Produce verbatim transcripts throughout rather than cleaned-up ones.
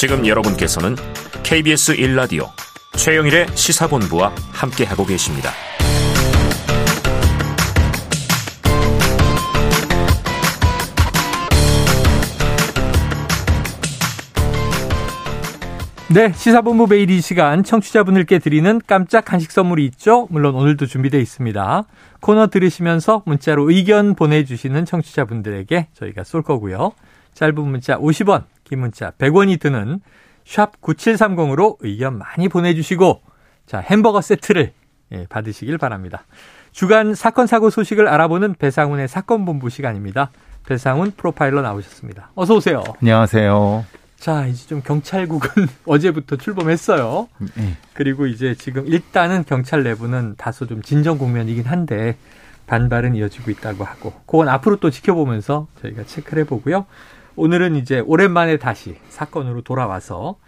지금 여러분께서는 케이비에스 일 라디오 최영일의 시사본부와 함께하고 계십니다. 네, 시사본부 매일 이 시간 청취자분들께 드리는 깜짝 간식 선물이 있죠. 물론 오늘도 준비되어 있습니다. 코너 들으시면서 문자로 의견 보내주시는 청취자분들에게 저희가 쏠 거고요. 짧은 문자 오십 원, 긴 문자 백 원이 드는 샵 구칠삼공으로 의견 많이 보내주시고, 자, 햄버거 세트를 예, 받으시길 바랍니다. 주간 사건 사고 소식을 알아보는 배상훈의 사건본부 시간입니다. 배상훈 프로파일러 나오셨습니다. 어서 오세요. 안녕하세요. 자, 이제 좀 경찰국은 어제부터 출범했어요. 네. 그리고 이제 지금 일단은 경찰 내부는 다소 좀 진정 국면이긴 한데 반발은 이어지고 있다고 하고, 그건 앞으로 또 지켜보면서 저희가 체크를 해보고요. 오늘은 이제 오랜만에 다시 사건으로 돌아와서,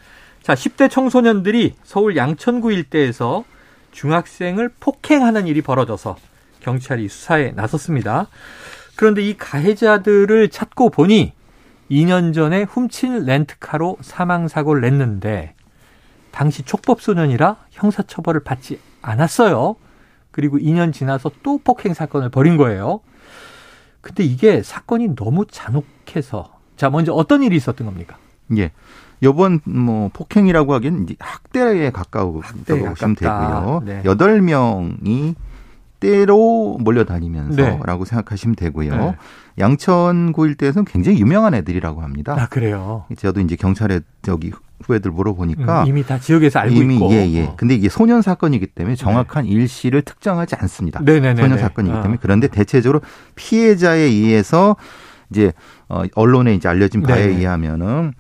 자, 십 대 청소년들이 서울 양천구 일대에서 중학생을 폭행하는 일이 벌어져서 경찰이 수사에 나섰습니다. 그런데 이 가해자들을 찾고 보니 이 년 전에 훔친 렌트카로 사망사고를 냈는데 당시 촉법소년이라 형사처벌을 받지 않았어요. 그리고 이 년 지나서 또 폭행사건을 벌인 거예요. 근데 이게 사건이 너무 잔혹해서, 자, 먼저 어떤 일이 있었던 겁니까? 예, 요번 뭐 폭행이라고 하기엔 학대에 가까우다고 보시면 되고요. 네. 여덟 명이 때로 몰려다니면서라고 네. 생각하시면 되고요. 네. 양천구 일대에서는 굉장히 유명한 애들이라고 합니다. 아, 그래요? 저도 이제 경찰에 저기 후배들 물어보니까. 음, 이미 다 지역에서 알고 이미, 있고. 예, 예. 근데 이게 소년 사건이기 때문에 정확한 네. 일시를 특정하지 않습니다. 네네네. 소년 사건이기 아. 때문에. 그런데 대체적으로 피해자에 의해서 이제 언론에 이제 알려진 바에 네네. 의하면은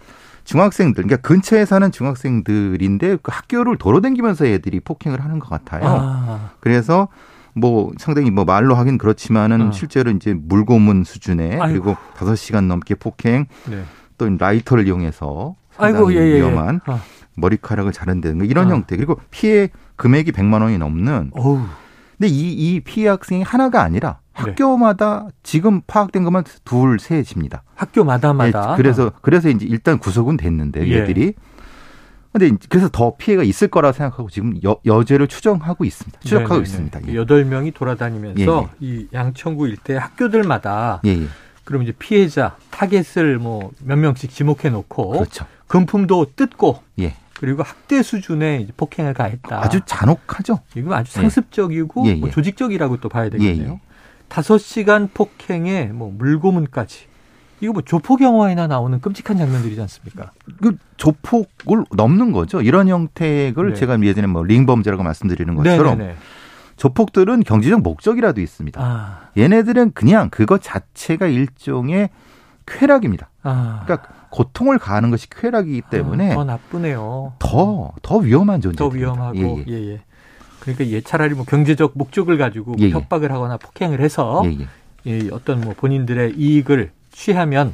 중학생들, 그러니까 근처에 사는 중학생들인데 그 학교를 도로 다니면서 애들이 폭행을 하는 것 같아요. 아. 그래서 뭐 상당히 뭐 말로 하긴 그렇지만은 어. 실제로 이제 물고문 수준의, 아이고. 그리고 다섯 시간 넘게 폭행, 네. 또 라이터를 이용해서 상당히 아이고, 예, 위험한 예, 예. 아. 머리카락을 자른다는 이런 아. 형태, 그리고 피해 금액이 백만 원이 넘는. 어우. 근데 이, 이 피해 학생이 하나가 아니라 학교마다 네. 지금 파악된 것만 둘, 셋입니다. 학교마다마다. 네, 그래서 아. 그래서 이제 일단 구속은 됐는데 예. 얘들이. 근데 그래서 더 피해가 있을 거라 생각하고 지금 여, 여죄를 추정하고 있습니다. 추적하고 네네네. 있습니다. 예. 여덟 명이 돌아다니면서 예. 이 양천구 일대 학교들마다 예. 그럼 이제 피해자 타겟을 뭐 몇 명씩 지목해 놓고 그렇죠. 금품도 뜯고 예. 그리고 학대 수준의 이제 폭행을 가했다. 아주 잔혹하죠. 이건 아주 상습적이고 예. 뭐 조직적이라고 또 봐야 되겠네요. 다섯 시간 폭행에 뭐 물고문까지. 이거 뭐 조폭 영화에나 나오는 끔찍한 장면들이지 않습니까? 그 조폭을 넘는 거죠. 이런 형태를 네. 제가 예전에 뭐 링범죄라고 말씀드리는 것처럼 네네네. 조폭들은 경제적 목적이라도 있습니다. 아. 얘네들은 그냥 그것 자체가 일종의 쾌락입니다. 아. 그러니까 고통을 가하는 것이 쾌락이기 때문에 아, 더 나쁘네요. 더, 더 위험한 존재입니다. 더 위험하고. 예, 예. 예, 예. 그러니까 얘 차라리 뭐 경제적 목적을 가지고 예, 예. 협박을 하거나 폭행을 해서 예, 예. 예, 어떤 뭐 본인들의 이익을 취하면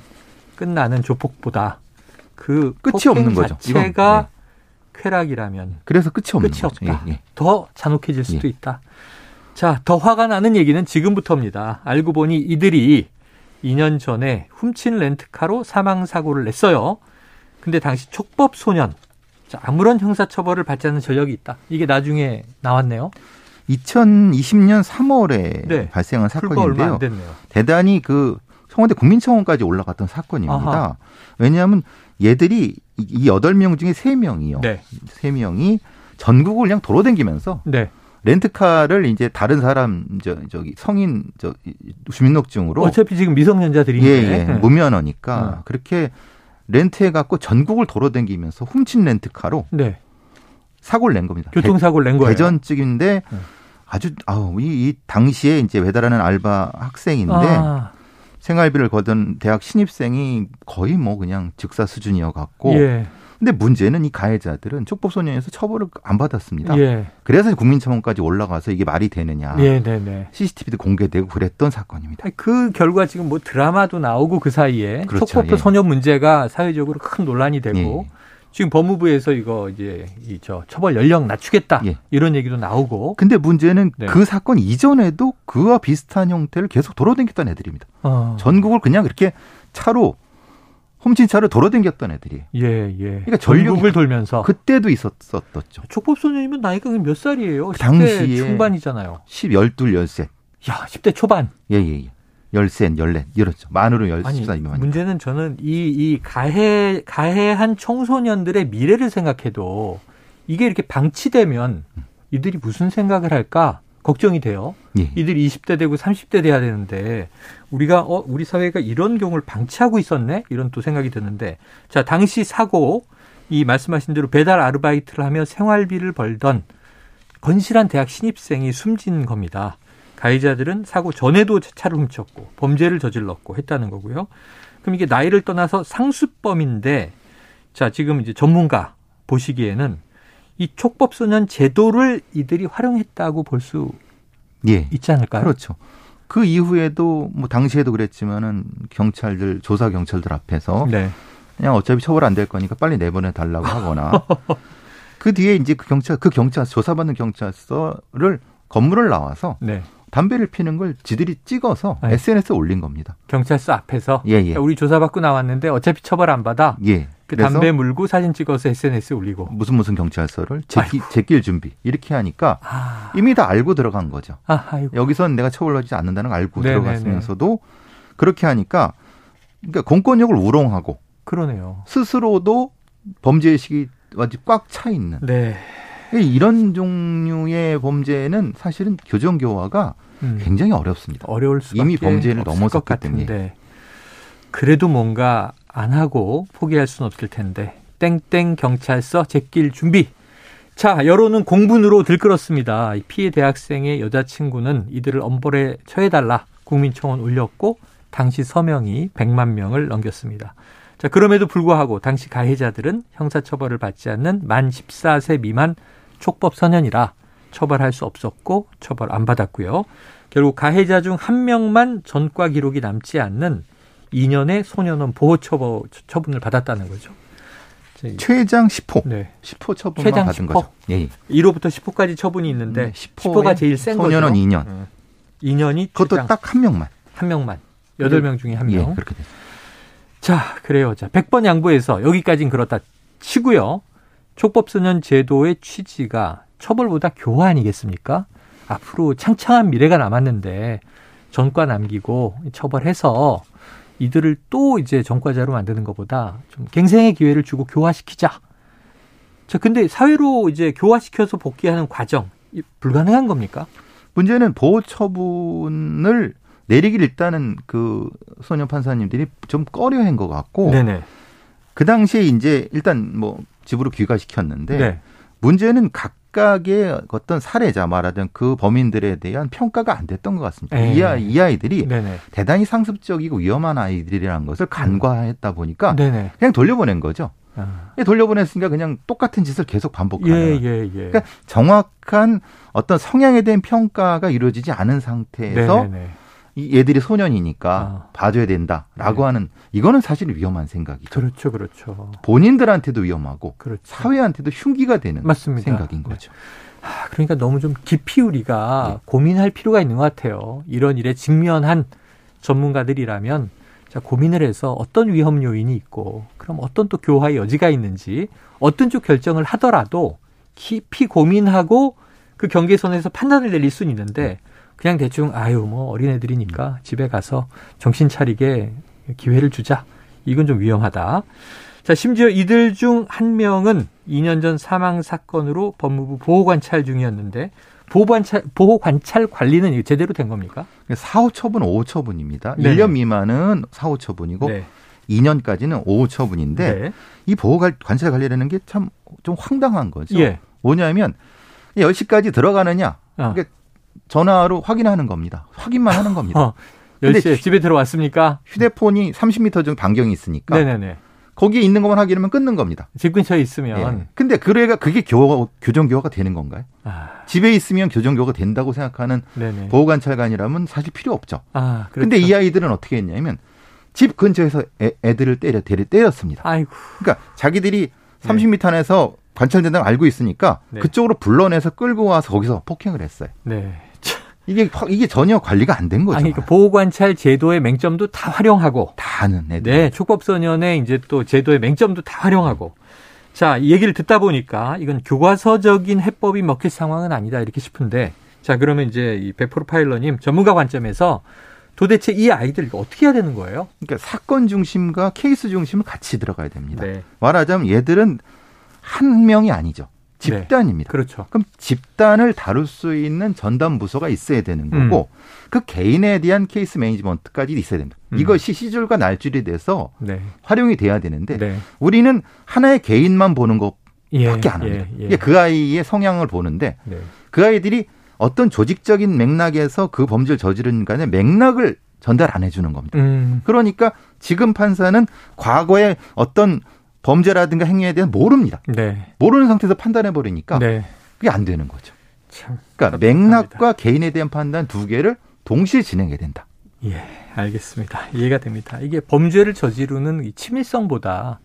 끝나는 조폭보다 그 끝이 없는 거죠. 자체가 네. 쾌락이라면 그래서 끝이 없는 끝이 거죠. 없다. 예, 예. 더 잔혹해질 수도 예. 있다. 자, 더 화가 나는 얘기는 지금부터입니다. 알고 보니 이들이 이 년 전에 훔친 렌트카로 사망사고를 냈어요. 근데 당시 촉법소년, 자, 아무런 형사처벌을 받지 않는 전력이 있다. 이게 나중에 나왔네요. 이천이십 년 삼월에 네. 발생한 사건인데요. 대단히 그 청와대 국민청원까지 올라갔던 사건입니다. 아하. 왜냐하면 얘들이 이 여덟 명 중에 세 명이요. 네. 세 명이 전국을 그냥 도로 다니면서 네. 렌트카를 이제 다른 사람, 저, 저기 성인 저 주민등록증으로. 어차피 지금 미성년자들이니까. 예, 예. 네. 무면허니까. 어. 그렇게 렌트해갖고 전국을 도로 다니면서 훔친 렌트카로 네. 사고를 낸 겁니다. 교통사고를 대, 낸 거예요. 대전 쪽인데 네. 아주, 아우, 이, 이 당시에 이제 배달하는 알바 학생인데. 아. 생활비를 거둔 대학 신입생이 거의 뭐 그냥 즉사 수준이어갖고. 예. 근데 문제는 이 가해자들은 촉법소년에서 처벌을 안 받았습니다. 예. 그래서 국민청원까지 올라가서 이게 말이 되느냐. 예, 네, 네. 씨씨티비도 공개되고 그랬던 사건입니다. 그 결과 지금 뭐 드라마도 나오고 그 사이에. 그렇죠. 촉법도 소년 문제가 사회적으로 큰 논란이 되고. 예. 지금 법무부에서 이거 이제 이 저 처벌 연령 낮추겠다 예. 이런 얘기도 나오고. 근데 문제는 네. 그 사건 이전에도 그와 비슷한 형태를 계속 돌아다녔던 애들입니다. 어. 전국을 그냥 이렇게 차로 훔친 차를 돌아댕겼던 애들이. 예, 예. 그러니까 전국을 돌면서. 그때도 있었었죠. 촉법소년이면 나이가 몇 살이에요? 그 당시에. 십 대 중반이잖아요. 십, 십이, 십삼. 야, 십 대 초반. 예, 예, 예. 십삼, 십사. 이렇죠. 만으로 십삼이면. 문제는 저는 이, 이 가해, 가해한 청소년들의 미래를 생각해도 이게 이렇게 방치되면 이들이 무슨 생각을 할까? 걱정이 돼요. 예. 이들이 이십 대 되고 삼십 대 돼야 되는데 우리가 어 우리 사회가 이런 경우를 방치하고 있었네 이런 또 생각이 드는데 자 당시 사고 이 말씀하신 대로 배달 아르바이트를 하며 생활비를 벌던 건실한 대학 신입생이 숨진 겁니다. 가해자들은 사고 전에도 차를 훔쳤고 범죄를 저질렀고 했다는 거고요. 그럼 이게 나이를 떠나서 상습범인데 자 지금 이제 전문가 보시기에는 이 촉법소년 제도를 이들이 활용했다고 볼 수 예, 있지 않을까요? 그렇죠. 그 이후에도 뭐 당시에도 그랬지만은 경찰들 조사 경찰들 앞에서 네. 그냥 어차피 처벌 안 될 거니까 빨리 내보내 달라고 하거나 그 뒤에 이제 그 경찰 그 경찰 조사받는 경찰서를 건물을 나와서 네. 담배를 피는 걸 지들이 찍어서 네. 에스엔에스에 올린 겁니다. 경찰서 앞에서 예, 예. 우리 조사받고 나왔는데 어차피 처벌 안 받아. 예. 그 담배 물고 사진 찍어서 에스엔에스에 올리고. 무슨 무슨 경찰서를 제끼, 제낄 준비. 이렇게 하니까 아. 이미 다 알고 들어간 거죠. 아, 여기선 내가 처벌받지 않는다는 걸 알고 네네네. 들어갔으면서도 그렇게 하니까 그러니까 공권력을 우롱하고. 그러네요. 스스로도 범죄의식이 아주 꽉 차 있는. 네. 이런 종류의 범죄는 사실은 교정교화가 음. 굉장히 어렵습니다. 어려울 수밖에 이미 범죄를 넘어섰기 때문에. 그래도 뭔가 안 하고 포기할 수는 없을 텐데 땡땡 경찰서 제낄 준비. 자, 여론은 공분으로 들끓었습니다. 피해 대학생의 여자친구는 이들을 엄벌에 처해달라 국민청원 올렸고 당시 서명이 백만 명을 넘겼습니다. 자, 그럼에도 불구하고 당시 가해자들은 형사처벌을 받지 않는 만 십사 세 미만 촉법소년이라 처벌할 수 없었고 처벌 안 받았고요. 결국 가해자 중 한 명만 전과 기록이 남지 않는 이 년의 소년원 보호 처벌, 처분을 받았다는 거죠. 최장 십 호. 네. 십 호 처분만 최장 받은 십 호. 거죠. 예. 일 호부터 십 호까지 처분이 있는데 네. 십 호가 제일 센 거죠. 소년원 이 년. 음. 이 년이 그것도 딱 한 명만. 한 명만. 여덟 명 중에 한 명. 예, 그렇게 됐어요. 자, 그래요. 자, 백 번 양보해서 여기까지는 그렇다 치고요. 촉법소년 제도의 취지가 처벌보다 교화 아니겠습니까? 앞으로 창창한 미래가 남았는데 전과 남기고 처벌해서 이들을 또 이제 전과자로 만드는 것보다 좀 갱생의 기회를 주고 교화시키자. 자, 근데 사회로 이제 교화시켜서 복귀하는 과정 불가능한 겁니까? 문제는 보호 처분을 내리길 일단은 그 소년 판사님들이 좀 꺼려한 것 같고. 네네. 그 당시에 이제 일단 뭐 집으로 귀가시켰는데 네. 문제는 각각의 어떤 살해자 말하던 그 범인들에 대한 평가가 안 됐던 것 같습니다. 이, 아이, 이 아이들이 네네. 대단히 상습적이고 위험한 아이들이라는 것을 간과했다 보니까 네네. 그냥 돌려보낸 거죠. 아. 돌려보냈으니까 그냥 똑같은 짓을 계속 반복하는. 예, 예, 예. 그러니까 정확한 어떤 성향에 대한 평가가 이루어지지 않은 상태에서 네네. 얘들이 소년이니까 아. 봐줘야 된다라고 네. 하는 이거는 사실 위험한 생각이죠. 그렇죠. 그렇죠. 본인들한테도 위험하고 그렇죠. 사회한테도 흉기가 되는 맞습니다. 생각인 네. 거죠. 아, 그러니까 너무 좀 깊이 우리가 네. 고민할 필요가 있는 것 같아요. 이런 일에 직면한 전문가들이라면 자, 고민을 해서 어떤 위험 요인이 있고 그럼 어떤 또 교화의 여지가 있는지 어떤 쪽 결정을 하더라도 깊이 고민하고 그 경계선에서 판단을 내릴 수는 있는데 네. 그냥 대충 아유 뭐 어린애들이니까 집에 가서 정신 차리게 기회를 주자. 이건 좀 위험하다. 자, 심지어 이들 중 한 명은 이 년 전 사망 사건으로 법무부 보호관찰 중이었는데 보호관찰, 보호관찰 관리는 제대로 된 겁니까? 사 호 처분, 오 호 처분입니다. 네. 일 년 미만은 사 호 처분이고 네. 이 년까지는 오 호 처분인데 네. 이 보호관찰 관리라는 게 참 좀 황당한 거죠. 예. 뭐냐면 열 시까지 들어가느냐. 아. 그러니까 전화로 확인하는 겁니다. 확인만 하는 겁니다. 어, 열 시에 집에 들어왔습니까? 휴대폰이 삼십 미터 정도 반경이 있으니까 네네네. 거기에 있는 것만 확인하면 끊는 겁니다. 집 근처에 있으면. 네. 근데 그래가 그게 교, 교정교화가 되는 건가요? 아. 집에 있으면 교정교화가 된다고 생각하는 네네. 보호관찰관이라면 사실 필요 없죠. 아, 그렇죠. 근데 이 아이들은 어떻게 했냐면 집 근처에서 애, 애들을 때려, 때려, 때렸습니다. 아이고. 그러니까 자기들이 삼십 미터 네. 안에서 관찰된다고 알고 있으니까 네. 그쪽으로 불러내서 끌고 와서 거기서 폭행을 했어요. 네. 이게 이게 전혀 관리가 안 된 거죠. 아니, 그러니까 보호관찰 제도의 맹점도 다 활용하고. 다 아는 애들. 네, 촉법소년의 이제 또 제도의 맹점도 다 활용하고. 자, 이 얘기를 듣다 보니까 이건 교과서적인 해법이 먹힐 상황은 아니다 이렇게 싶은데. 자, 그러면 이제 이 백포로 파일러님 전문가 관점에서 도대체 이 아이들 어떻게 해야 되는 거예요? 그러니까 사건 중심과 케이스 중심을 같이 들어가야 됩니다. 네. 말하자면 얘들은 한 명이 아니죠. 집단입니다. 네, 그렇죠. 그럼 집단을 다룰 수 있는 전담 부서가 있어야 되는 거고 음. 그 개인에 대한 케이스 매니지먼트까지 있어야 됩니다. 음. 이것이 시줄과 날줄이 돼서 네. 활용이 돼야 되는데 네. 우리는 하나의 개인만 보는 것밖에 예, 안 합니다. 예, 예. 그 아이의 성향을 보는데 네. 그 아이들이 어떤 조직적인 맥락에서 그 범죄를 저지른 간에 맥락을 전달 안 해주는 겁니다. 음. 그러니까 지금 판사는 과거에 어떤 범죄라든가 행위에 대한 모릅니다. 네. 모르는 상태에서 판단해버리니까 네. 그게 안 되는 거죠. 참 그러니까 답답합니다. 맥락과 개인에 대한 판단 두 개를 동시에 진행해야 된다. 예, 알겠습니다. 이해가 됩니다. 이게 범죄를 저지르는 이 치밀성보다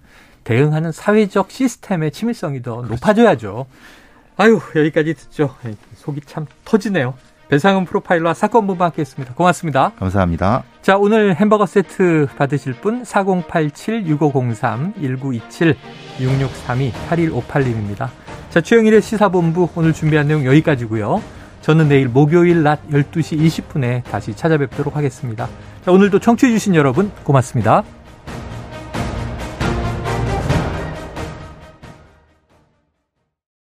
대응하는 사회적 시스템의 치밀성이 더 그렇죠. 높아져야죠. 아유, 여기까지 듣죠. 속이 참 터지네요. 배상훈 프로파일러와 사건 본부 함께했습니다. 고맙습니다. 감사합니다. 자, 오늘 햄버거 세트 받으실 분 사공팔칠 육오공삼 일구이칠 육육삼이 팔일오팔님입니다. 자, 최영일의 시사본부 오늘 준비한 내용 여기까지고요. 저는 내일 목요일 낮 열두 시 이십 분에 다시 찾아뵙도록 하겠습니다. 자, 오늘도 청취해 주신 여러분 고맙습니다.